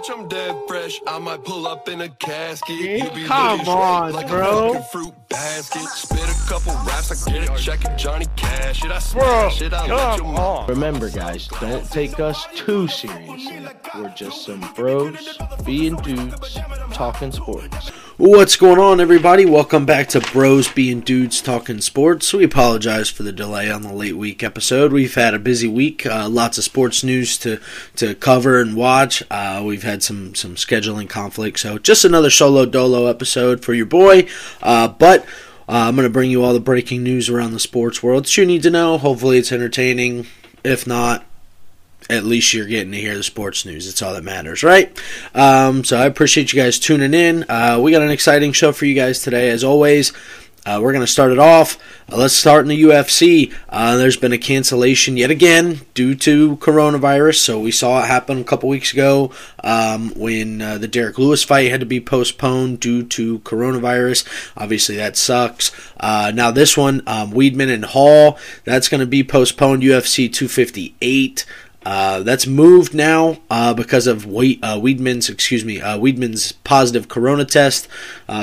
bitch, I'm dead fresh. I might pull up in a casket. Be come on, like bro. A fruit basket. Spit a couple raps, I get it. Check it, Johnny Cash. Should I smash shit? I let your mom. Remember, guys, don't take us too seriously. We're just some bros being dudes talking sports. What's going on, everybody? Welcome back to Bros Being Dudes Talking Sports. We apologize for the delay on the late week episode. We've had a busy week, lots of sports news to cover and watch. We've had some scheduling conflict, so just another solo dolo episode for your boy. I'm going to bring you all the breaking news around the sports world that you need to know. Hopefully it's entertaining. If not, at least you're getting to hear the sports news. It's all that matters, right? So I appreciate you guys tuning in. We got an exciting show for you guys today, as always. We're going to start it off. Let's start in the UFC. There's been a cancellation yet again due to coronavirus. So we saw it happen a couple weeks ago when the Derek Lewis fight had to be postponed due to coronavirus. Obviously, that sucks. Now this one, Weidman and Hall, that's going to be postponed. UFC 258. That's moved now because of Weidman's positive corona test.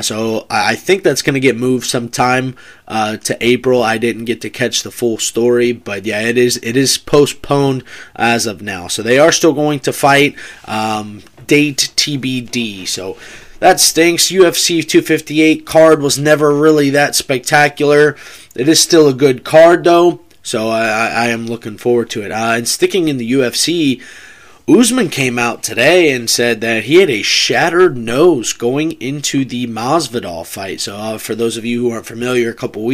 So I think that's going to get moved sometime to April. I didn't get to catch the full story, but yeah, it is postponed as of now. So they are still going to fight. Date TBD. So that stinks. UFC 258 card was never really that spectacular. It is still a good card though. So I am looking forward to it. And sticking in the UFC, Usman came out today and said that he had a shattered nose going into the Masvidal fight. So for those of you who aren't familiar, a couple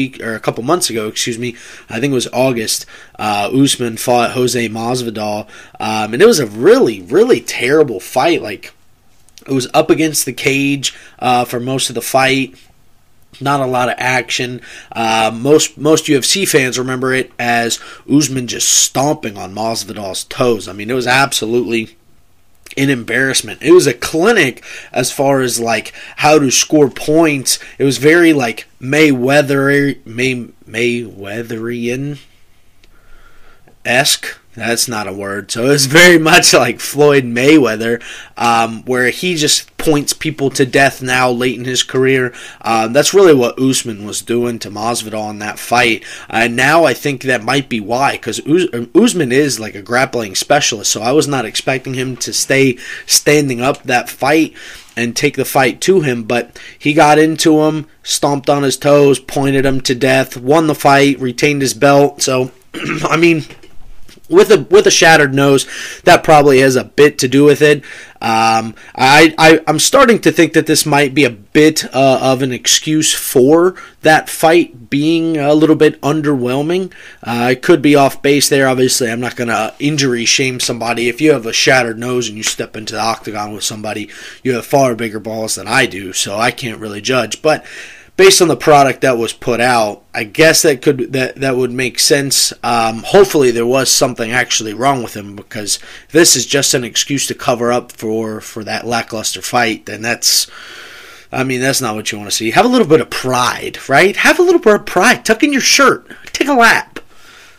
months ago, I think it was August, Usman fought Jose Masvidal, and it was a really, really terrible fight. Like, it was up against the cage for most of the fight. Not a lot of action. Most UFC fans remember it as Usman just stomping on Masvidal's toes. I mean, it was absolutely an embarrassment. It was a clinic as far as like how to score points. It was very like Mayweatherian-esque. That's not a word. So it's very much like Floyd Mayweather, where he just points people to death now late in his career. That's really what Usman was doing to Masvidal in that fight. And now I think that might be why, because Usman is like a grappling specialist. So I was not expecting him to stay standing up that fight and take the fight to him, but he got into him, stomped on his toes, pointed him to death, won the fight, retained his belt. So, I mean, with a shattered nose, that probably has a bit to do with it. I'm starting to think that this might be a bit of an excuse for that fight being a little bit underwhelming. It could be off base there. Obviously, I'm not going to injury shame somebody. If you have a shattered nose and you step into the octagon with somebody, you have far bigger balls than I do, so I can't really judge. But based on the product that was put out, I guess that would make sense. Hopefully there was something actually wrong with him, because if this is just an excuse to cover up for that lackluster fight, then that's not what you want to see. Have a little bit of pride, right? Have a little bit of pride. Tuck in your shirt. Take a lap.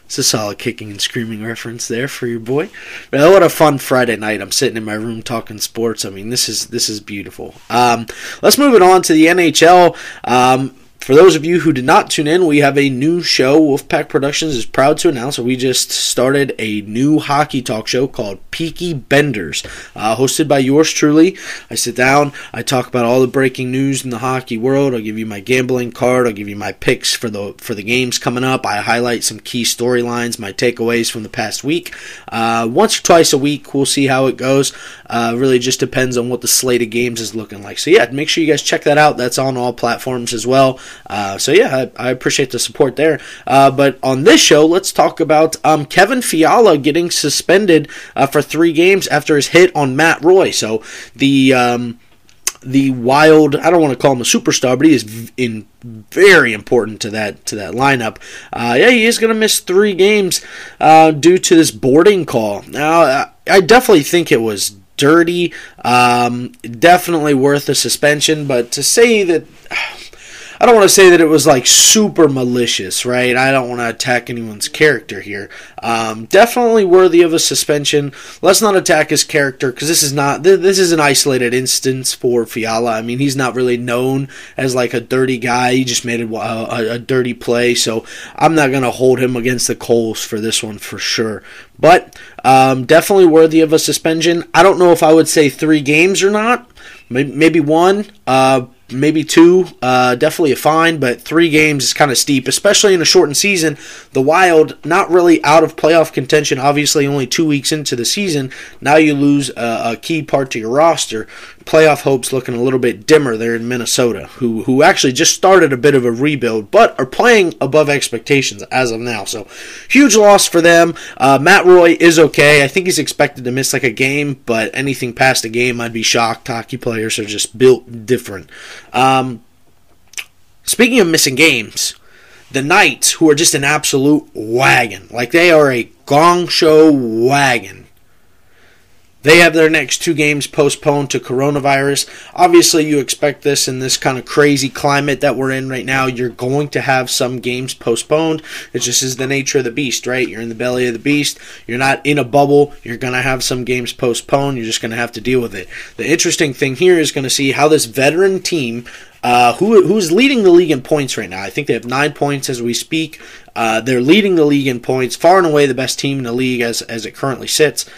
It's a solid kicking and screaming reference there for your boy. But what a fun Friday night. I'm sitting in my room talking sports. I mean, this is beautiful. Let's move it on to the NHL. For those of you who did not tune in, we have a new show. Wolfpack Productions is proud to announce that we just started a new hockey talk show called Peaky Benders, hosted by yours truly. I sit down, I talk about all the breaking news in the hockey world. I'll give you my gambling card. I'll give you my picks for the games coming up. I highlight some key storylines, my takeaways from the past week. Once or twice a week, we'll see how it goes. Really just depends on what the slate of games is looking like. So yeah, make sure you guys check that out. That's on all platforms as well. So yeah, I appreciate the support there. But on this show, let's talk about Kevin Fiala getting suspended for 3 games after his hit on Matt Roy. So the Wild, I don't want to call him a superstar, but he is very important to that lineup. He is going to miss 3 games due to this boarding call. Now, I definitely think it was dirty. Definitely worth a suspension, but to say that I don't want to say that it was like super malicious, right? I don't want to attack anyone's character here. Definitely worthy of a suspension. Let's not attack his character, because this is an isolated instance for Fiala. I mean, he's not really known as like a dirty guy. He just made a dirty play, so I'm not going to hold him against the Coles for this one for sure. But definitely worthy of a suspension. I don't know if I would say 3 games or not. Maybe 1, maybe 2. Definitely a fine, but 3 games is kind of steep, especially in a shortened season. The Wild not really out of playoff contention, obviously only 2 weeks into the season. Now you lose a key part to your roster. Playoff hopes looking a little bit dimmer there in Minnesota, who actually just started a bit of a rebuild, but are playing above expectations as of now. So, huge loss for them. Matt Roy is okay. I think he's expected to miss like a game, but anything past a game, I'd be shocked. Hockey players are just built different. Speaking of missing games, the Knights, who are just an absolute wagon, like they are a gong show wagon. They have their next 2 games postponed to coronavirus. Obviously, you expect this in this kind of crazy climate that we're in right now. You're going to have some games postponed. It just is the nature of the beast, right? You're in the belly of the beast. You're not in a bubble. You're going to have some games postponed. You're just going to have to deal with it. The interesting thing here is going to see how this veteran team, who's leading the league in points right now. I think they have 9 points as we speak. They're leading the league in points, far and away the best team in the league as it currently sits.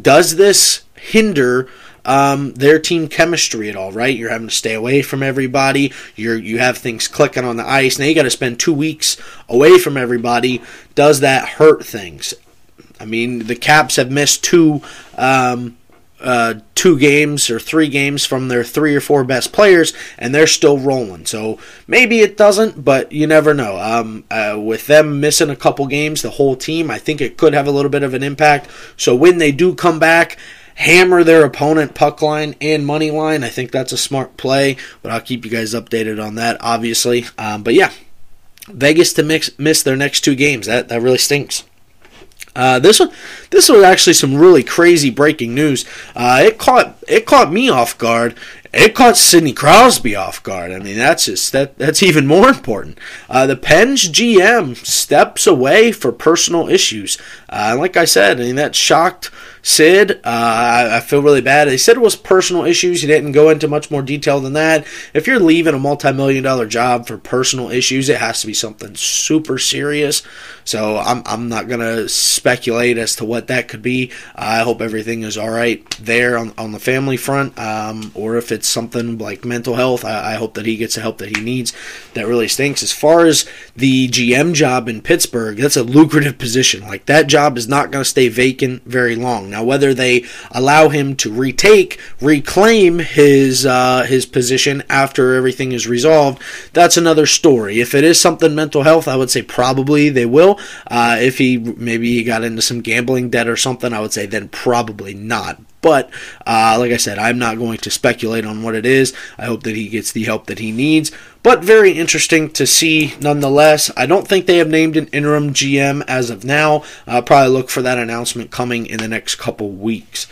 Does this hinder their team chemistry at all, right? You're having to stay away from everybody. You have things clicking on the ice. Now you got to spend 2 weeks away from everybody. Does that hurt things? I mean, the Caps have missed 2 games or 3 games from their 3 or 4 best players, and they're still rolling. So maybe it doesn't, but you never know. With them missing a couple games, the whole team, I think it could have a little bit of an impact. So when they do come back, hammer their opponent puck line and money line. I think that's a smart play, but I'll keep you guys updated on that, obviously. But yeah, Vegas to miss their next 2 games. That really stinks. This was actually some really crazy breaking news. It caught me off guard. It caught Sidney Crosby off guard. I mean, that's even more important. The Pens GM steps away for personal issues. Like I said, I mean, that shocked Sid. I feel really bad. They said it was personal issues. He didn't go into much more detail than that. If you're leaving a multi-million-dollar job for personal issues, it has to be something super serious. So I'm not gonna speculate as to what that could be. I hope everything is all right there on the family front, or if it's something like mental health. I hope that he gets the help that he needs. That really stinks. As far as the GM job in Pittsburgh, that's a lucrative position. Like, that job is not going to stay vacant very long. Now, whether they allow him to reclaim his position after everything is resolved, that's another story. If it is something mental health, I would say probably they will. If he got into some gambling debt or something, I would say then probably not. But, like I said, I'm not going to speculate on what it is. I hope that he gets the help that he needs. But very interesting to see nonetheless. I don't think they have named an interim GM as of now. I'll probably look for that announcement coming in the next couple weeks.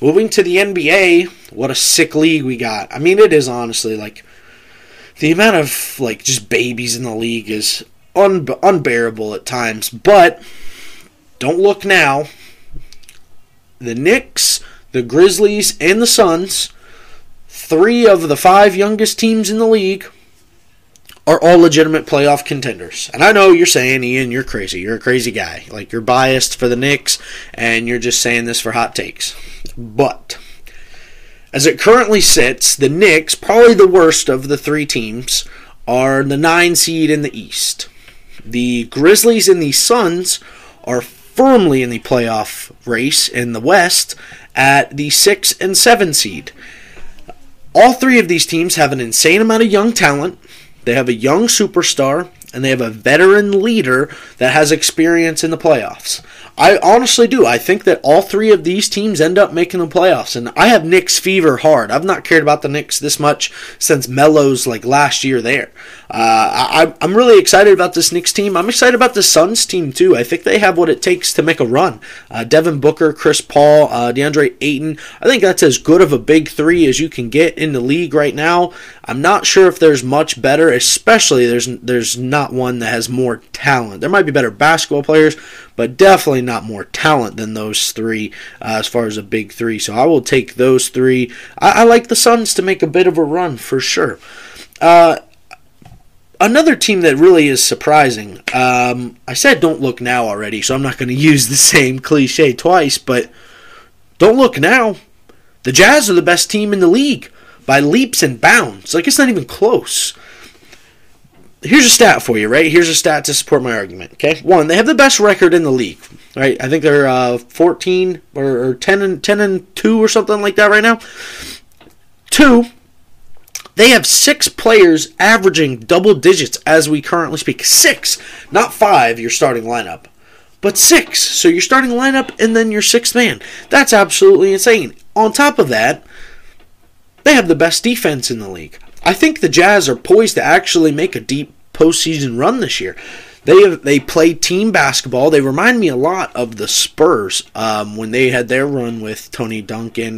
Moving to the NBA, what a sick league we got. I mean, it is honestly, like, the amount of, like, just babies in the league is unbearable at times. But don't look now. The Knicks, the Grizzlies, and the Suns, 3 of the 5 youngest teams in the league, are all legitimate playoff contenders. And I know you're saying, Ian, you're crazy. You're a crazy guy. Like, you're biased for the Knicks, and you're just saying this for hot takes. But as it currently sits, the Knicks, probably the worst of the 3 teams, are the 9 seed in the East. The Grizzlies and the Suns are firmly in the playoff race in the West at the 6 and 7 seed. All 3 of these teams have an insane amount of young talent. They have a young superstar, and they have a veteran leader that has experience in the playoffs. I honestly do. I think that all three of these teams end up making the playoffs, and I have Knicks fever hard. I've not cared about the Knicks this much since Melo's like last year there. I'm really excited about this Knicks team. I'm excited about the Suns team too. I think they have what it takes to make a run. Devin Booker, Chris Paul, DeAndre Ayton. I think that's as good of a big three as you can get in the league right now. I'm not sure if there's much better, especially there's not one that has more talent. There might be better basketball players, but definitely not more talent than those three as far as a big three. So I will take those three. I like the Suns to make a bit of a run for sure. Another team that really is surprising, I said Don't Look Now already, so I'm not going to use the same cliche twice, but Don't Look Now. The Jazz are the best team in the league by leaps and bounds. Like, it's not even close. Here's a stat for you, right? Here's a stat to support my argument, okay? One, they have the best record in the league, right? I think they're 14 or 10 and 2 or something like that right now. Two, they have six players averaging double digits as we currently speak. Six, not five, your starting lineup, but six. So your starting lineup and then your sixth man. That's absolutely insane. On top of that, they have the best defense in the league. I think the Jazz are poised to actually make a deep postseason run this year. They play team basketball. They remind me a lot of the Spurs when they had their run with Tim Duncan,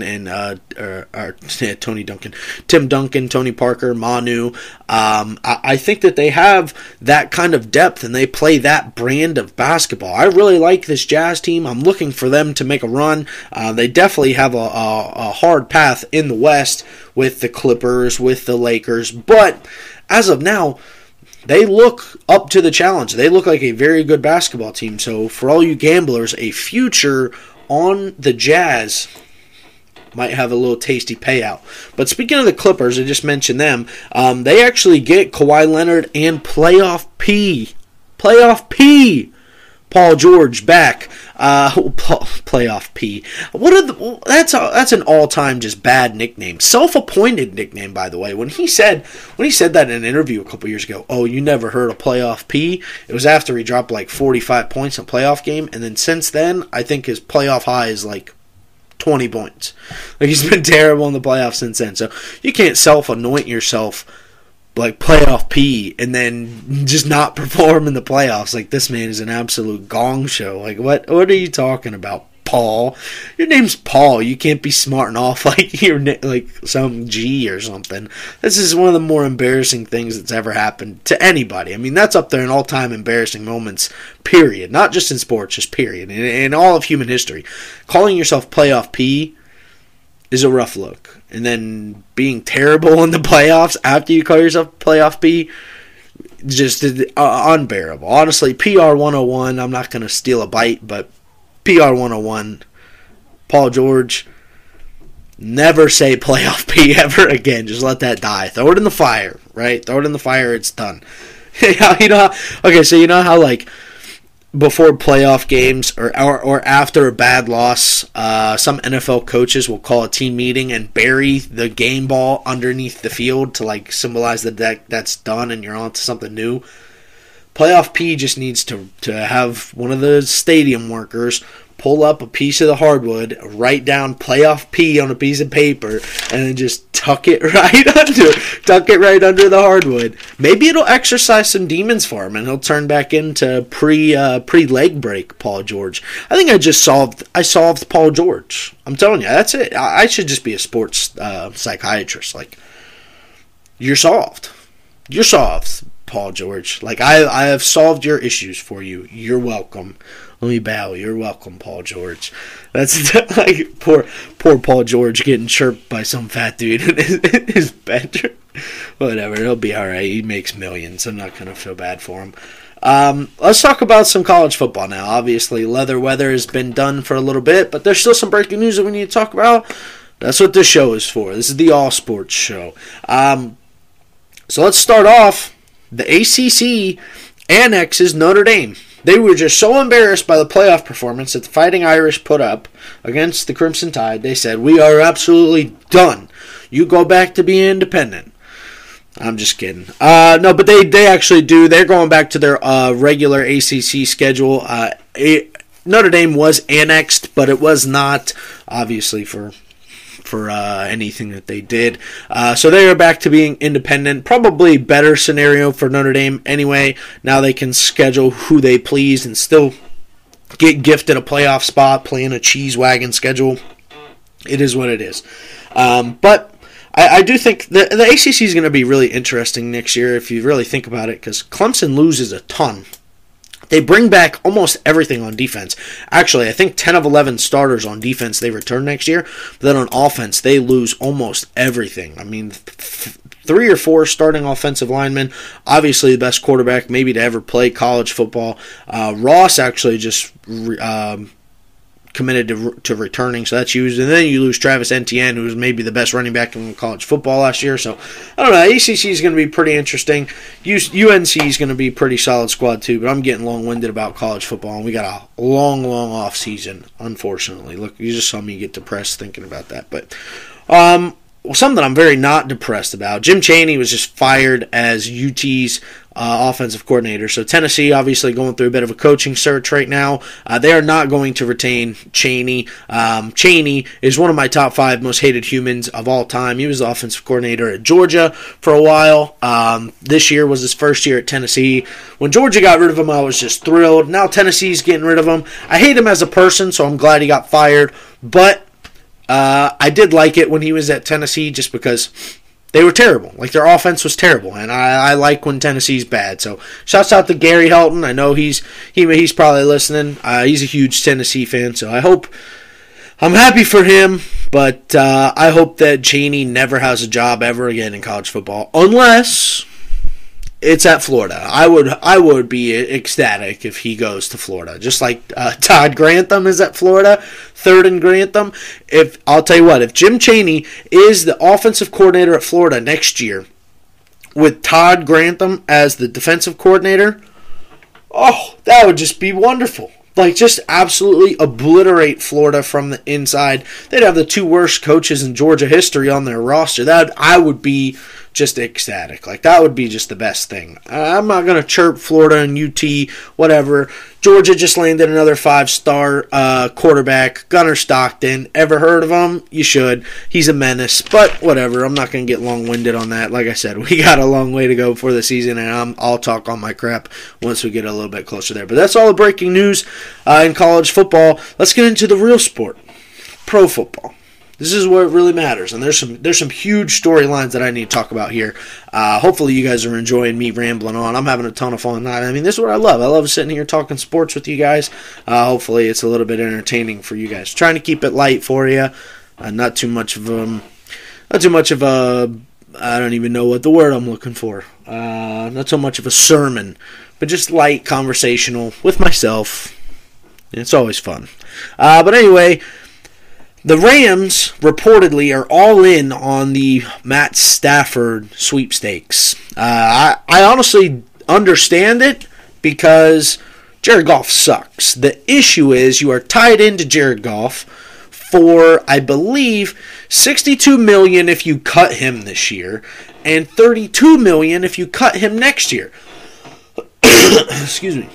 Tony Parker, Manu. I think that they have that kind of depth and they play that brand of basketball. I really like this Jazz team. I'm looking for them to make a run. They definitely have a hard path in the West with the Clippers, with the Lakers, but as of now, they look up to the challenge. They look like a very good basketball team. So for all you gamblers, a future on the Jazz might have a little tasty payout. But speaking of the Clippers, I just mentioned them. They actually get Kawhi Leonard and Playoff P. Paul George back. Playoff P. That's an all-time just bad nickname. Self-appointed nickname, by the way. When he said that in an interview a couple years ago, "Oh, you never heard of Playoff P?" It was after he dropped like 45 points in a playoff game, and then since then, I think his playoff high is like 20 points. Like, he's been terrible in the playoffs since then. So you can't self-anoint yourself like Playoff P and then just not perform in the playoffs. Like, this man is an absolute gong show. Like, what are you talking about, Paul? Your name's Paul. You can't be smarting off like you're like some G or something. This is one of the more embarrassing things that's ever happened to anybody. I mean, that's up there in all-time embarrassing moments, period. Not just in sports, just period. In all of human history. Calling yourself Playoff P is a rough look. And then being terrible in the playoffs after you call yourself Playoff P, just unbearable. Honestly, PR 101, I'm not going to steal a bite, but PR 101, Paul George, never say Playoff P ever again. Just let that die. Throw it in the fire, right? Throw it in the fire, it's done. You know how, like, before playoff games or after a bad loss, some NFL coaches will call a team meeting and bury the game ball underneath the field to like symbolize that that's done and you're on to something new. Playoff P just needs to have one of the stadium workers pull up a piece of the hardwood, write down Playoff P on a piece of paper, and then just tuck it right under the hardwood. Maybe it'll exercise some demons for him, and he'll turn back into pre-leg break Paul George. I think I solved Paul George. I'm telling you, that's it. I should just be a sports psychiatrist. Like, you're solved, Paul George. Like, I have solved your issues for you. You're welcome. Let me bow. You're welcome, Paul George. That's like poor Paul George getting chirped by some fat dude in his bedroom. Whatever, he'll be all right. He makes millions. I'm not gonna feel bad for him. Let's talk about some college football now. Obviously, leather weather has been done for a little bit, but there's still some breaking news that we need to talk about. That's what this show is for. This is the all sports show. So let's start off. The ACC annexes Notre Dame. They were just so embarrassed by the playoff performance that the Fighting Irish put up against the Crimson Tide. They said, "We are absolutely done. You go back to being independent." I'm just kidding. No, but they actually do. They're going back to their regular ACC schedule. Notre Dame was annexed, but it was not, obviously, for anything that they did. So they are back to being independent. Probably better scenario for Notre Dame anyway. Now they can schedule who they please and still get gifted a playoff spot, playing a cheese wagon schedule. It is what it is. But I do think the ACC is going to be really interesting next year if you really think about it, because Clemson loses a ton. They bring back almost everything on defense. Actually, I think 10 of 11 starters on defense they return next year. But then on offense, they lose almost everything. I mean, three or four starting offensive linemen. Obviously, the best quarterback maybe to ever play college football. Ross actually just committed to returning, so that's used. And then you lose Travis Etienne, who was maybe the best running back in college football last year. So, I don't know. ACC is going to be pretty interesting. UNC is going to be a pretty solid squad, too. But I'm getting long-winded about college football, and we got a long, long off season, unfortunately. Look, you just saw me get depressed thinking about that. But something I'm very not depressed about. Jim Chaney was just fired as UT's offensive coordinator. So Tennessee obviously going through a bit of a coaching search right now. They are not going to retain Chaney. Chaney is one of my top 5 most hated humans of all time. He was the offensive coordinator at Georgia for a while. This year was his first year at Tennessee. When Georgia got rid of him, I was just thrilled. Now Tennessee's getting rid of him. I hate him as a person, so I'm glad he got fired. But I did like it when he was at Tennessee just because they were terrible. Like, their offense was terrible, and I like when Tennessee's bad. So, shouts out to Gary Helton. I know he's probably listening. He's a huge Tennessee fan, so I'm happy for him, but I hope that Chaney never has a job ever again in college football, unless it's at Florida. I would be ecstatic if he goes to Florida. Just like Todd Grantham is at Florida, third and Grantham. I'll tell you what, if Jim Chaney is the offensive coordinator at Florida next year with Todd Grantham as the defensive coordinator, oh, that would just be wonderful. Like, just absolutely obliterate Florida from the inside. They'd have the 2 worst coaches in Georgia history on their roster. I would be just ecstatic. Like, that would be just the best thing. I'm not going to chirp Florida and UT, whatever. Georgia just landed another 5-star quarterback, Gunnar Stockton. Ever heard of him? You should. He's a menace. But whatever. I'm not going to get long-winded on that. Like I said, we got a long way to go before the season, and I'll talk all my crap once we get a little bit closer there. But that's all the breaking news in college football. Let's get into the real sport, pro football. This is where it really matters, and there's some huge storylines that I need to talk about here. Hopefully you guys are enjoying me rambling on. I'm having a ton of fun. I mean, this is what I love. I love sitting here talking sports with you guys. Hopefully it's a little bit entertaining for you guys. Trying to keep it light for you. Not too much of a I don't even know what the word I'm looking for. Not so much of a sermon, but just light conversational with myself. It's always fun. But anyway, the Rams reportedly are all in on the Matt Stafford sweepstakes. I honestly understand it because Jared Goff sucks. The issue is you are tied into Jared Goff for, I believe, $62 million if you cut him this year and $32 million if you cut him next year. Excuse me.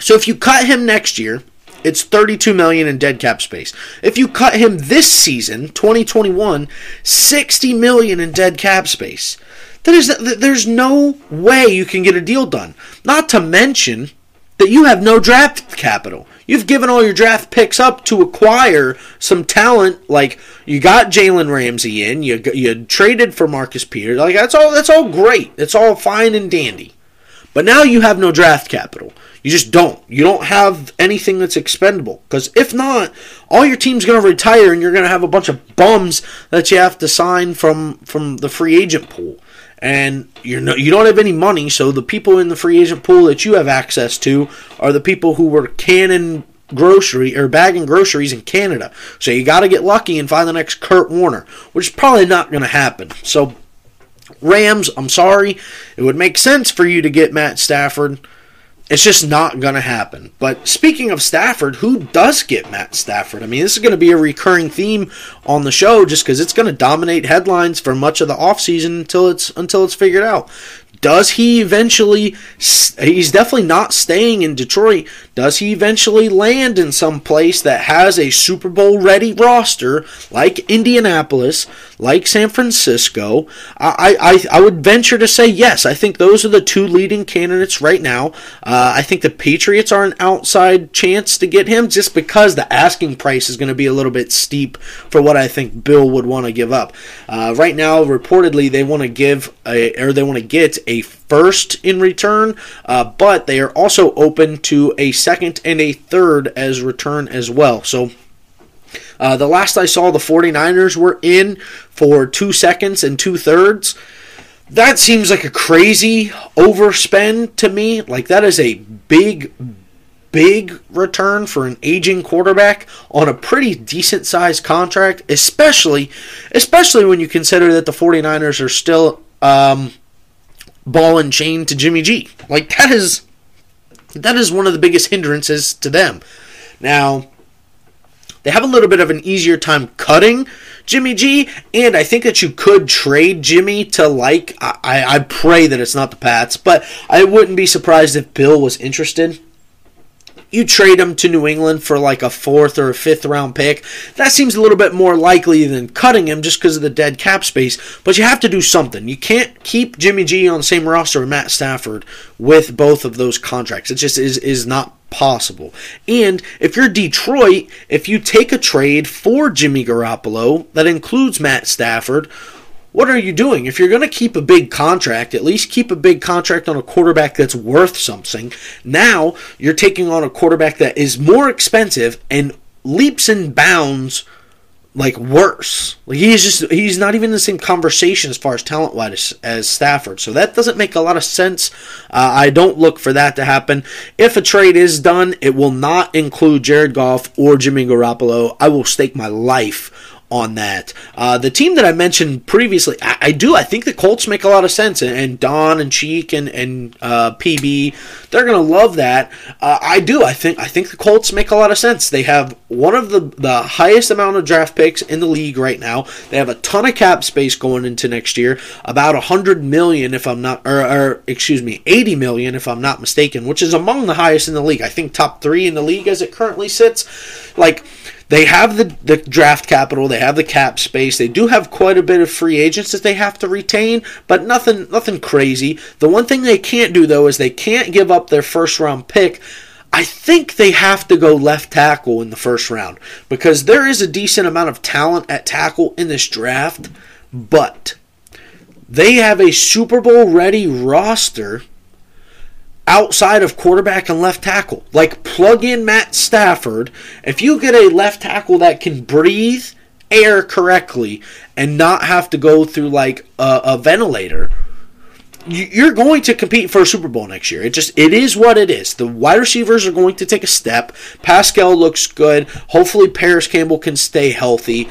So if you cut him next year, it's $32 million in dead cap space. If you cut him this season, 2021, $60 million in dead cap space. There's no way you can get a deal done. Not to mention that you have no draft capital. You've given all your draft picks up to acquire some talent. Like, you got Jalen Ramsey in. You traded for Marcus Peters. Like, that's all great. It's all fine and dandy. But now you have no draft capital. You just don't. You don't have anything that's expendable. Because if not, all your team's going to retire and you're going to have a bunch of bums that you have to sign from the free agent pool. And you don't have any money, so the people in the free agent pool that you have access to are the people who were bagging groceries in Canada. So you got to get lucky and find the next Kurt Warner, which is probably not going to happen. So Rams, I'm sorry. It would make sense for you to get Matt Stafford, It's just not going to happen. But speaking of Stafford, who does get Matt Stafford? I mean, this is going to be a recurring theme on the show just because it's going to dominate headlines for much of the offseason until it's figured out. Does he eventually... He's definitely not staying in Detroit. Does he eventually land in some place that has a Super Bowl-ready roster like Indianapolis, like San Francisco? I would venture to say yes. I think those are the two leading candidates right now. I think the Patriots are an outside chance to get him just because the asking price is going to be a little bit steep for what I think Bill would want to give up. Right now, reportedly, they want to get a first in return, but they are also open to a second and a third as return as well. So the last I saw, the 49ers were in for 2 seconds and 2 thirds. That seems like a crazy overspend to me. Like, that is a big return for an aging quarterback on a pretty decent-sized contract, especially when you consider that the 49ers are still... ball and chain to Jimmy G. Like, that is one of the biggest hindrances to them. Now, they have a little bit of an easier time cutting Jimmy G, and I think that you could trade Jimmy to, like, I pray that it's not the Pats, but I wouldn't be surprised if Bill was interested. You trade him to New England for like a 4th or a 5th round pick. That seems a little bit more likely than cutting him just because of the dead cap space. But you have to do something. You can't keep Jimmy G on the same roster with Matt Stafford with both of those contracts. It just is not possible. And if you're Detroit, if you take a trade for Jimmy Garoppolo that includes Matt Stafford, what are you doing? If you're going to keep a big contract, at least keep a big contract on a quarterback that's worth something. Now you're taking on a quarterback that is more expensive and leaps and bounds like worse. Like, he's not even in the same conversation as far as talent-wise as Stafford. So that doesn't make a lot of sense. I don't look for that to happen. If a trade is done, it will not include Jared Goff or Jimmy Garoppolo. I will stake my life on that. The team that I mentioned previously, I think the Colts make a lot of sense, and Don and Cheek and PB, they're going to love that. I think the Colts make a lot of sense. They have one of the highest amount of draft picks in the league right now. They have a ton of cap space going into next year, about $100 million if I'm not, or $80 million if I'm not mistaken, which is among the highest in the league. I think top 3 in the league as it currently sits. Like, they have the draft capital. They have the cap space. They do have quite a bit of free agents that they have to retain, but nothing crazy. The one thing they can't do, though, is they can't give up their first-round pick. I think they have to go left tackle in the first round because there is a decent amount of talent at tackle in this draft, but they have a Super Bowl-ready roster outside of quarterback and left tackle. Like, plug in Matt Stafford. If you get a left tackle that can breathe air correctly and not have to go through like a ventilator, you're going to compete for a Super Bowl next year. It is what it is. The wide receivers are going to take a step. Pascal looks good. Hopefully Paris Campbell can stay healthy.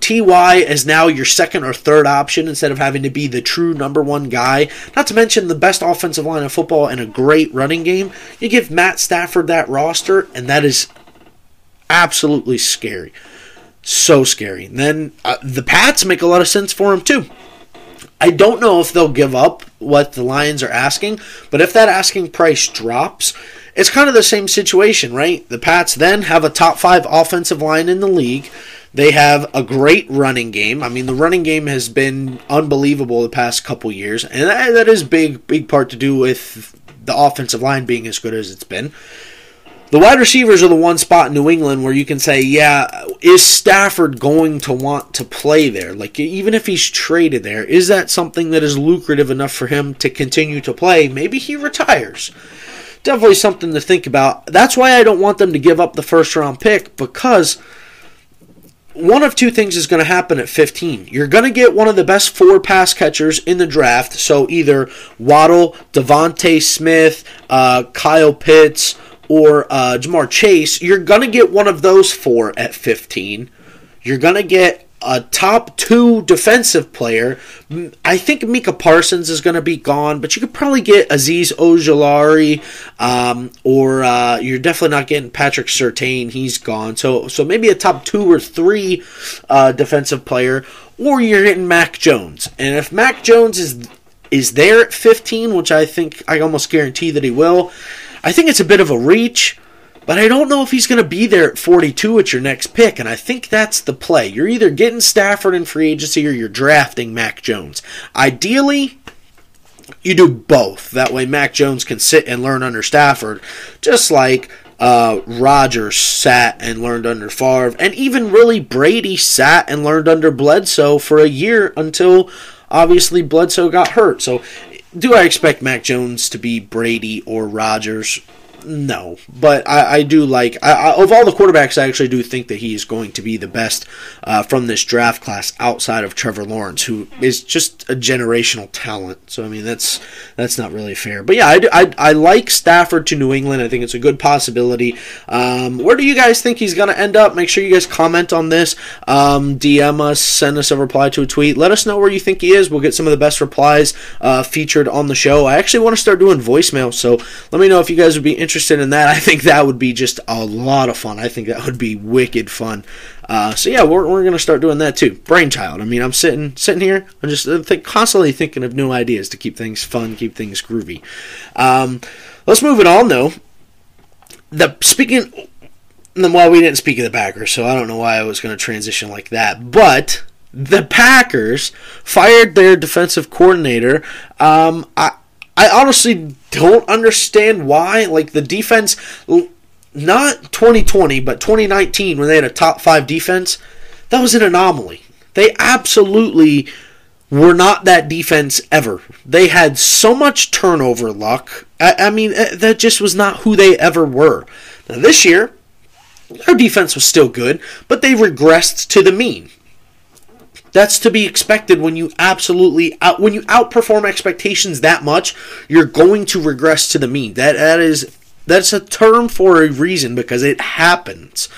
T.Y. is now your second or third option instead of having to be the true number one guy. Not to mention the best offensive line of football and a great running game. You give Matt Stafford that roster, and that is absolutely scary. So scary. And then the Pats make a lot of sense for him too. I don't know if they'll give up what the Lions are asking, but if that asking price drops, it's kind of the same situation, right? The Pats then have a top 5 offensive line in the league. They have a great running game. I mean, the running game has been unbelievable the past couple years, and that is big part to do with the offensive line being as good as it's been. The wide receivers are the one spot in New England where you can say, yeah, is Stafford going to want to play there? Like, even if he's traded there, is that something that is lucrative enough for him to continue to play? Maybe he retires. Definitely something to think about. That's why I don't want them to give up the first-round pick, because one of two things is going to happen at 15. You're going to get one of the best 4 pass catchers in the draft, so either Waddle, Devontae Smith, Kyle Pitts, or Jamar Chase. You're going to get one of those 4 at 15. You're going to get a top two defensive player. I think Micah Parsons is going to be gone, but you could probably get Azeez Ojulari, or you're definitely not getting Patrick Surtain. He's gone. So maybe a top two or three defensive player, or you're getting Mac Jones. And if Mac Jones is there at 15, which I think I almost guarantee that he will, I think it's a bit of a reach. But I don't know if he's going to be there at 42 at your next pick, and I think that's the play. You're either getting Stafford in free agency or you're drafting Mac Jones. Ideally, you do both. That way Mac Jones can sit and learn under Stafford, just like Rodgers sat and learned under Favre, and even really Brady sat and learned under Bledsoe for a year until, obviously, Bledsoe got hurt. So do I expect Mac Jones to be Brady or Rodgers? No, but I do like... of all the quarterbacks, I actually do think that he is going to be the best from this draft class outside of Trevor Lawrence, who is just a generational talent. So, I mean, that's not really fair. But, yeah, I like Stafford to New England. I think it's a good possibility. Where do you guys think he's going to end up? Make sure you guys comment on this. DM us. Send us a reply to a tweet. Let us know where you think he is. We'll get some of the best replies featured on the show. I actually want to start doing voicemail, so let me know if you guys would be interested in that. I think that would be just a lot of fun. I think that would be wicked fun. So yeah, we're gonna start doing that too. Brainchild. I mean, I'm sitting here. I'm just constantly thinking of new ideas to keep things fun, keep things groovy. Let's move it on though. We didn't speak of the Packers, so I don't know why I was gonna transition like that, but the Packers fired their defensive coordinator. I honestly don't understand why. Like, the defense, not 2020, but 2019, when they had a top 5 defense, that was an anomaly. They absolutely were not that defense ever. They had so much turnover luck. I mean, that just was not who they ever were. Now, this year, their defense was still good, but they regressed to the mean. That's to be expected when you when you outperform expectations that much, you're going to regress to the mean. That's a term for a reason, because it happens.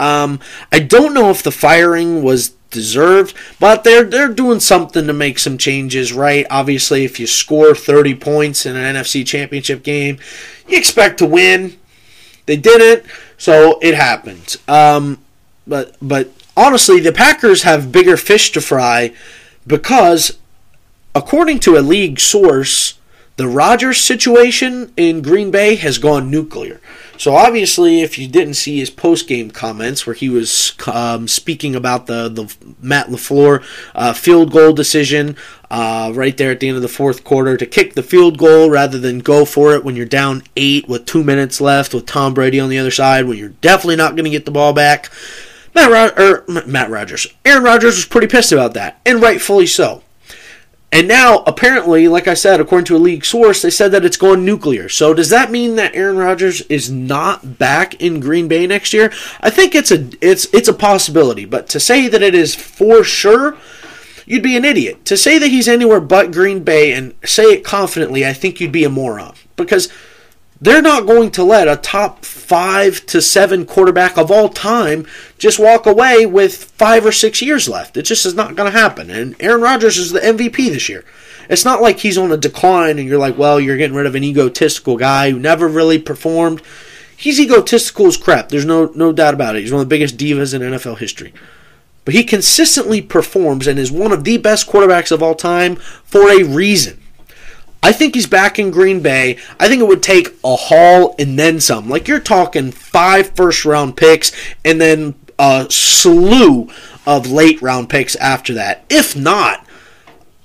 I don't know if the firing was deserved, but they're doing something to make some changes, right? Obviously, if you score 30 points in an NFC Championship game, you expect to win. They didn't, so it happened. But honestly, the Packers have bigger fish to fry because, according to a league source, the Rodgers situation in Green Bay has gone nuclear. So obviously, if you didn't see his post-game comments where he was speaking about the Matt LaFleur field goal decision right there at the end of the fourth quarter to kick the field goal rather than go for it when you're down 8 with 2 minutes left with Tom Brady on the other side when you're definitely not going to get the ball back. Aaron Rodgers was pretty pissed about that, and rightfully so. And now, apparently, like I said, according to a league source, they said that it's going nuclear. So does that mean that Aaron Rodgers is not back in Green Bay next year? I think it's a possibility, but to say that it is for sure, you'd be an idiot. To say that he's anywhere but Green Bay and say it confidently, I think you'd be a moron, because they're not going to let a top 5 to 7 quarterback of all time just walk away with 5 or 6 years left. It just is not going to happen. And Aaron Rodgers is the MVP this year. It's not like he's on a decline and you're like, well, you're getting rid of an egotistical guy who never really performed. He's egotistical as crap. There's no doubt about it. He's one of the biggest divas in NFL history. But he consistently performs and is one of the best quarterbacks of all time for a reason. I think he's back in Green Bay. I think it would take a haul and then some. Like, you're talking 5 first-round picks and then a slew of late-round picks after that. If not,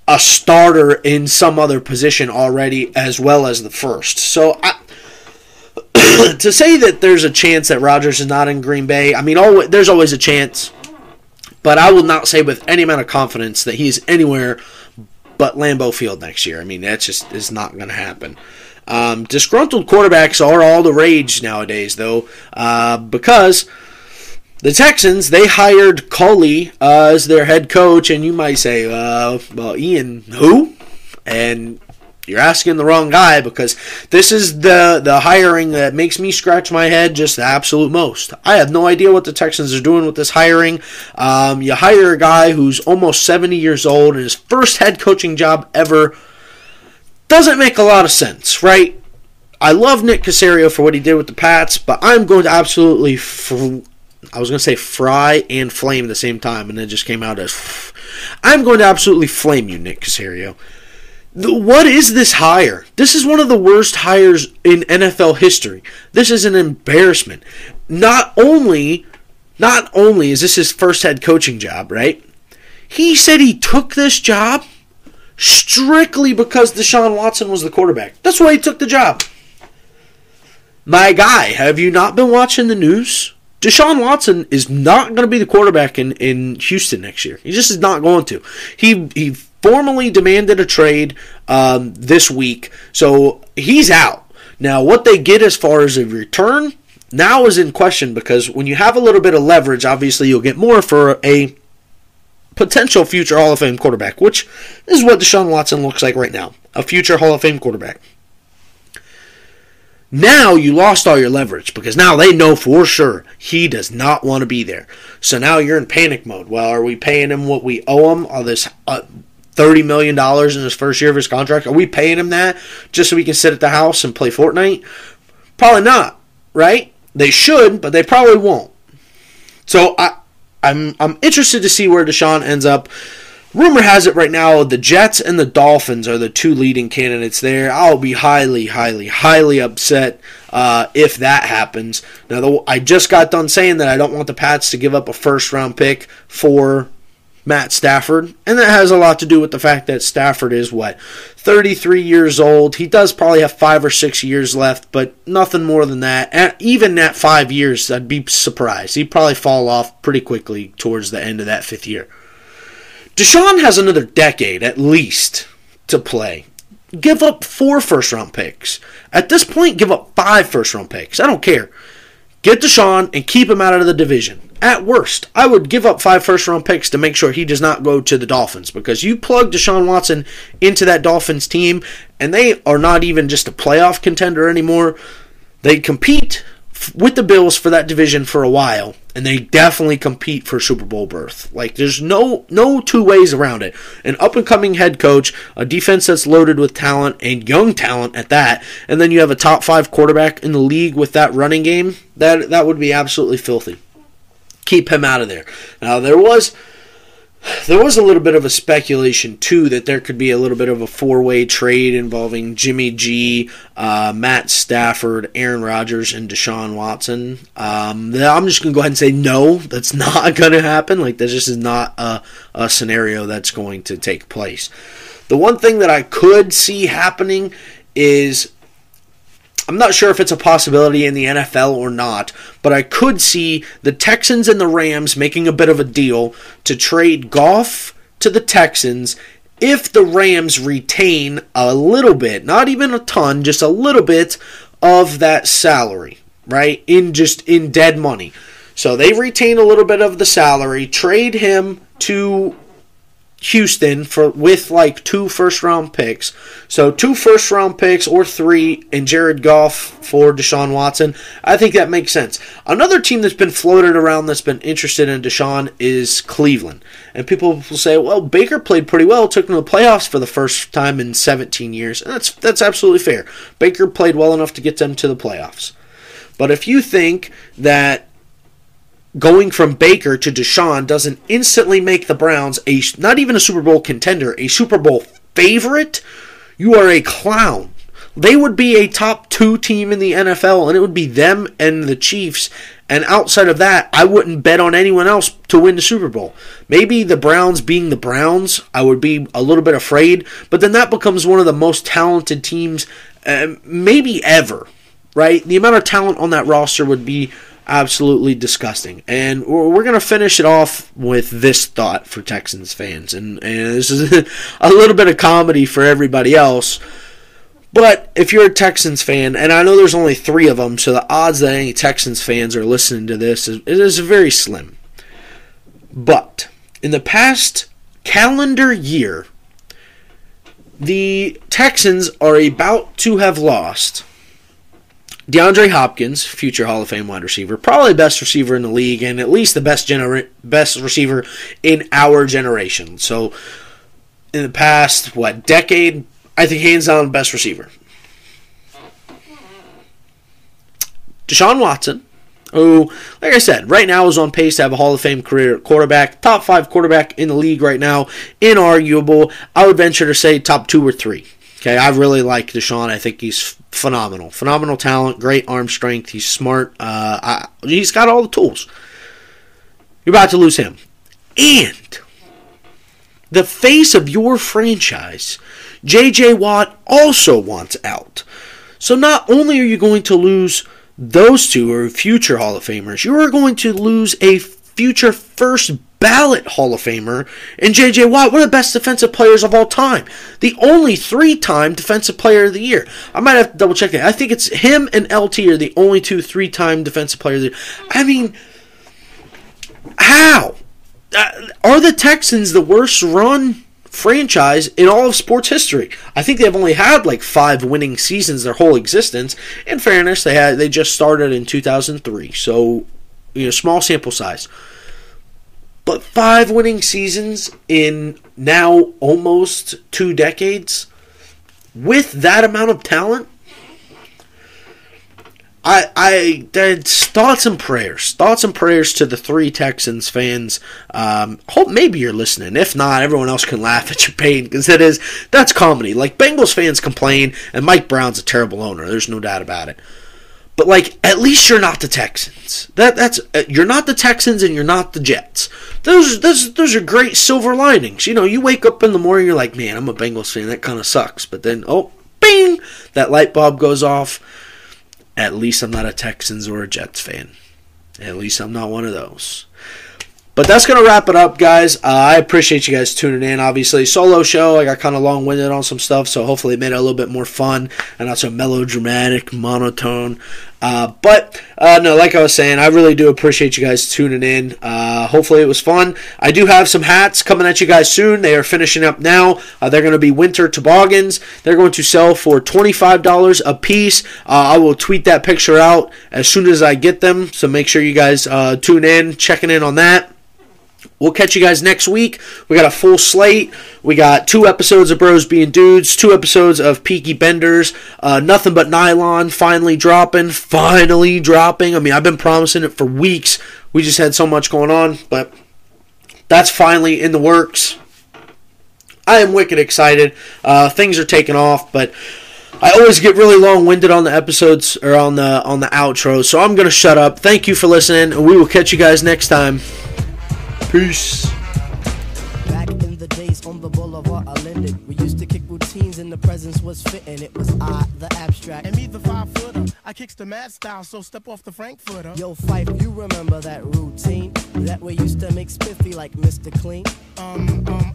a starter in some other position already as well as the first. So, to say that there's a chance that Rodgers is not in Green Bay, I mean, there's always a chance. But I will not say with any amount of confidence that he's anywhere but Lambeau Field next year. I mean, that just is not going to happen. Disgruntled quarterbacks are all the rage nowadays, though, because the Texans, they hired Culley as their head coach, and you might say, well, Ian, who? And You're asking the wrong guy, because this is the hiring that makes me scratch my head just the absolute most. I have no idea what the Texans are doing with this hiring. You hire a guy who's almost 70 years old and his first head coaching job ever. Doesn't make a lot of sense, right? I love Nick Caserio for what he did with the Pats, but I'm going to absolutely, fry and flame at the same time, and it just came out as, I'm going to absolutely flame you, Nick Caserio. What is this hire? This is one of the worst hires in NFL history. This is an embarrassment. Not only is this his first head coaching job, right? He said he took this job strictly because Deshaun Watson was the quarterback. That's why he took the job. My guy, have you not been watching the news? Deshaun Watson is not going to be the quarterback in Houston next year. He just is not going to. He formally demanded a trade this week, so he's out. Now, what they get as far as a return now is in question, because when you have a little bit of leverage, obviously you'll get more for a potential future Hall of Fame quarterback, which is what Deshaun Watson looks like right now, a future Hall of Fame quarterback. Now you lost all your leverage, because now they know for sure he does not want to be there. So now you're in panic mode. Well, are we paying him what we owe him, all this $30 million in his first year of his contract? Are we paying him that just so we can sit at the house and play Fortnite? Probably not, right? They should, but they probably won't. So I'm interested to see where Deshaun ends up. Rumor has it right now the Jets and the Dolphins are the two leading candidates there. I'll be highly, highly, highly upset if that happens. Now, I just got done saying that I don't want the Pats to give up a first-round pick for Matt Stafford, and that has a lot to do with the fact that Stafford is, 33 years old. He does probably have 5 or 6 years left, but nothing more than that. And even at 5 years, I'd be surprised. He'd probably fall off pretty quickly towards the end of that fifth year. Deshaun has another decade, at least, to play. Give up 4 first-round picks. At this point, give up 5 first-round picks. I don't care. Get Deshaun and keep him out of the division. At worst, I would give up 5 first-round picks to make sure he does not go to the Dolphins, because you plug Deshaun Watson into that Dolphins team, and they are not even just a playoff contender anymore. They compete with the Bills for that division for a while, and they definitely compete for Super Bowl berth. There's no two ways around it. An up-and-coming head coach, a defense that's loaded with talent, and young talent at that, and then you have a top-5 quarterback in the league with that running game, that would be absolutely filthy. Keep him out of there. Now, there was a little bit of a speculation, too, that there could be a little bit of a 4-way trade involving Jimmy G, Matt Stafford, Aaron Rodgers, and Deshaun Watson. I'm just going to go ahead and say no, that's not going to happen. That just is not a scenario that's going to take place. The one thing that I could see happening is, I'm not sure if it's a possibility in the NFL or not, but I could see the Texans and the Rams making a bit of a deal to trade Goff to the Texans if the Rams retain a little bit, not even a ton, just a little bit of that salary, right? In dead money. So they retain a little bit of the salary, trade him to Houston with 2 first-round picks. So 2 first-round picks or 3 and Jared Goff for Deshaun Watson. I think that makes sense. Another team that's been floated around that's been interested in Deshaun is Cleveland. And people will say, well, Baker played pretty well, took him to the playoffs for the first time in 17 years. And that's absolutely fair. Baker played well enough to get them to the playoffs. But if you think that going from Baker to Deshaun doesn't instantly make the Browns not even a Super Bowl contender, a Super Bowl favorite, you are a clown. They would be a top 2 team in the NFL, and it would be them and the Chiefs. And outside of that, I wouldn't bet on anyone else to win the Super Bowl. Maybe the Browns being the Browns, I would be a little bit afraid. But then that becomes one of the most talented teams maybe ever, right? The amount of talent on that roster would be absolutely disgusting. And we're going to finish it off with this thought for Texans fans. And this is a little bit of comedy for everybody else. But if you're a Texans fan, and I know there's only 3 of them, so the odds that any Texans fans are listening to this is very slim. But in the past calendar year, The Texans are about to have lost DeAndre Hopkins, future Hall of Fame wide receiver, probably best receiver in the league, and at least the best receiver in our generation. So, in the past, decade? I think hands down best receiver. Deshaun Watson, who, like I said, right now is on pace to have a Hall of Fame career quarterback, top 5 quarterback in the league right now, inarguable. I would venture to say top 2 or 3. Okay, I really like Deshaun. I think he's phenomenal. Phenomenal talent, great arm strength. He's smart. He's got all the tools. You're about to lose him. And the face of your franchise, J.J. Watt, also wants out. So not only are you going to lose those two are future Hall of Famers, you are going to lose a future first ballot Hall of Famer and J.J. Watt, one of the best defensive players of all time. The only 3-time defensive player of the year. I might have to double check that. I think it's him and LT are the only two 3-time defensive players of the year. I mean, how? Are the Texans the worst run franchise in all of sports history? I think they've only had 5 winning seasons their whole existence. In fairness, they just started in 2003, so small sample size. But 5 winning seasons in now almost 2 decades with that amount of talent. Thoughts and prayers to the 3 Texans fans. Hope maybe you're listening. If not, everyone else can laugh at your pain, because that's comedy. Bengals fans complain, and Mike Brown's a terrible owner. There's no doubt about it. But at least you're not the Texans. You're not the Texans, and you're not the Jets. Those are great silver linings. You wake up in the morning, you're like, man, I'm a Bengals fan. That kind of sucks. But then, oh, bing, that light bulb goes off. At least I'm not a Texans or a Jets fan. At least I'm not one of those. But that's going to wrap it up, guys. I appreciate you guys tuning in, obviously. Solo show, I got kind of long-winded on some stuff, so hopefully it made it a little bit more fun and not so melodramatic, monotone. No, like I was saying, I really do appreciate you guys tuning in. Hopefully it was fun. I do have some hats coming at you guys soon. They are finishing up now. They're going to be winter toboggans. They're going to sell for $25 a piece. I will tweet that picture out as soon as I get them, so make sure you guys tune in, checking in on that. We'll catch you guys next week. We got a full slate. We got 2 episodes of Bros Being Dudes, 2 episodes of Peaky Benders, Nothing But Nylon finally dropping. I mean, I've been promising it for weeks. We just had so much going on, but that's finally in the works. I am wicked excited. Things are taking off, but I always get really long-winded on the episodes or on the outro, so I'm going to shut up. Thank you for listening, and we will catch you guys next time. Peace. Back in the days on the boulevard I landed, we used to kick routines and the presence was fitting. It was I, the abstract, and me, the 5-footer. I kicks the mad style, so step off the Frankfurter. Yo, Fife, you remember that routine that we used to make spiffy like Mr. Clean?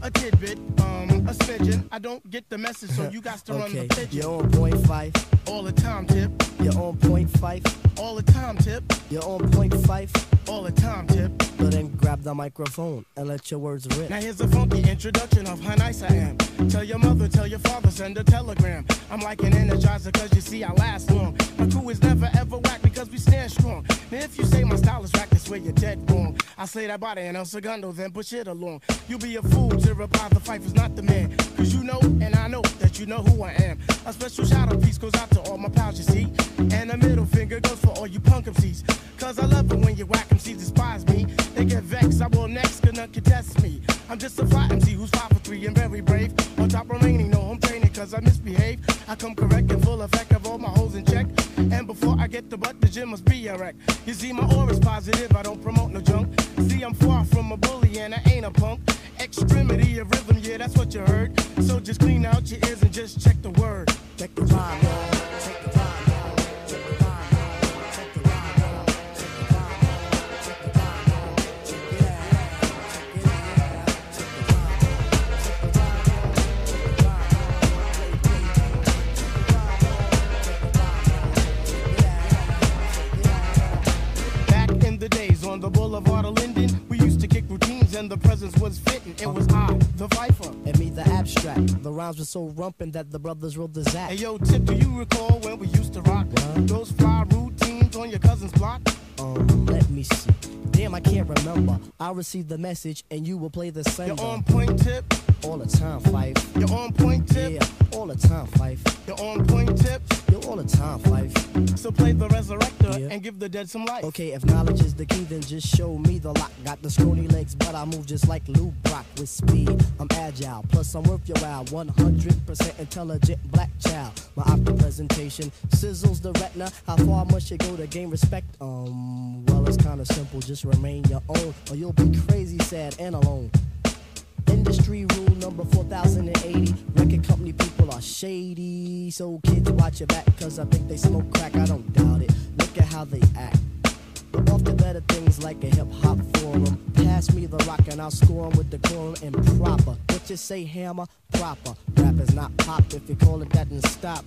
A tidbit, a smidgen. I don't get the message, so you got to run the pigeon. You're on point, Fife. All the time, Tip. You're on point, Fife. All the time, Tip. You're on point, Fife. All the time, Tip. So then grab the microphone and let your words rip. Now here's a funky introduction of how nice I am. Tell your mother, tell your father, send a telegram. I'm like an energizer, cause you see I last long. My crew is never ever whack because we stand strong. Now if you say my style is whack, that's where you're dead wrong. I slay that body and El Segundo, then push it along. You be a fool to reply the Fife is not the man, cause you know and I know that you know who I am. A special shout out piece goes out to all my pals, you see, and a middle finger goes for all you punk MCs. Cause I love it when you whack MCs despise me. They get vexed, I will next, gonna contest me. I'm just a fly MC who's 5 for 3 and very brave. On top remaining, no, I'm training cause I misbehave. I come correct and full effect of all my hoes in check. And before I get the butt, the gym must be a wreck. You see, my aura's positive, I don't promote no junk. See, I'm far from a bully and I ain't a punk. Extremity of rhythm, yeah, that's what you heard. So just clean out your ears and just check the word. Check the vibe, check the vibe. On the boulevard of Linden, we used to kick routines and the presence was fitting. It was I, the Viper, and me, the abstract. abstract. The rhymes were so rumpin' that the brothers rolled the zap. Hey yo, Tip, do you recall when we used to rock those fly routines on your cousin's block? Let me see. Damn, I can't remember. I received the message and you will play the sender. You're on point, Tip. All the time, Fife. You're on point, Tip. Yeah, all the time, Fife. You're on point, Tip. You're all the time, Fife. So play the resurrector and give the dead some life. Okay, if knowledge is the key, then just show me the lock. Got the scrawny legs, but I move just like Lou Brock with speed. I'm agile, plus I'm worth your while. 100% intelligent black child. My optic presentation sizzles the retina. How far must you go to gain respect? Well, it's kind of simple. Just remain your own, or you'll be crazy, sad, and alone. Industry rule number 4080. Record company people are shady. So kids, watch your back, cause I think they smoke crack. I don't doubt it. Look at how they act. Off to better things like a hip-hop forum. Pass me the rock and I'll score them with decorum and proper. What you say, hammer? Proper. Rap is not pop. If you call it that, then stop.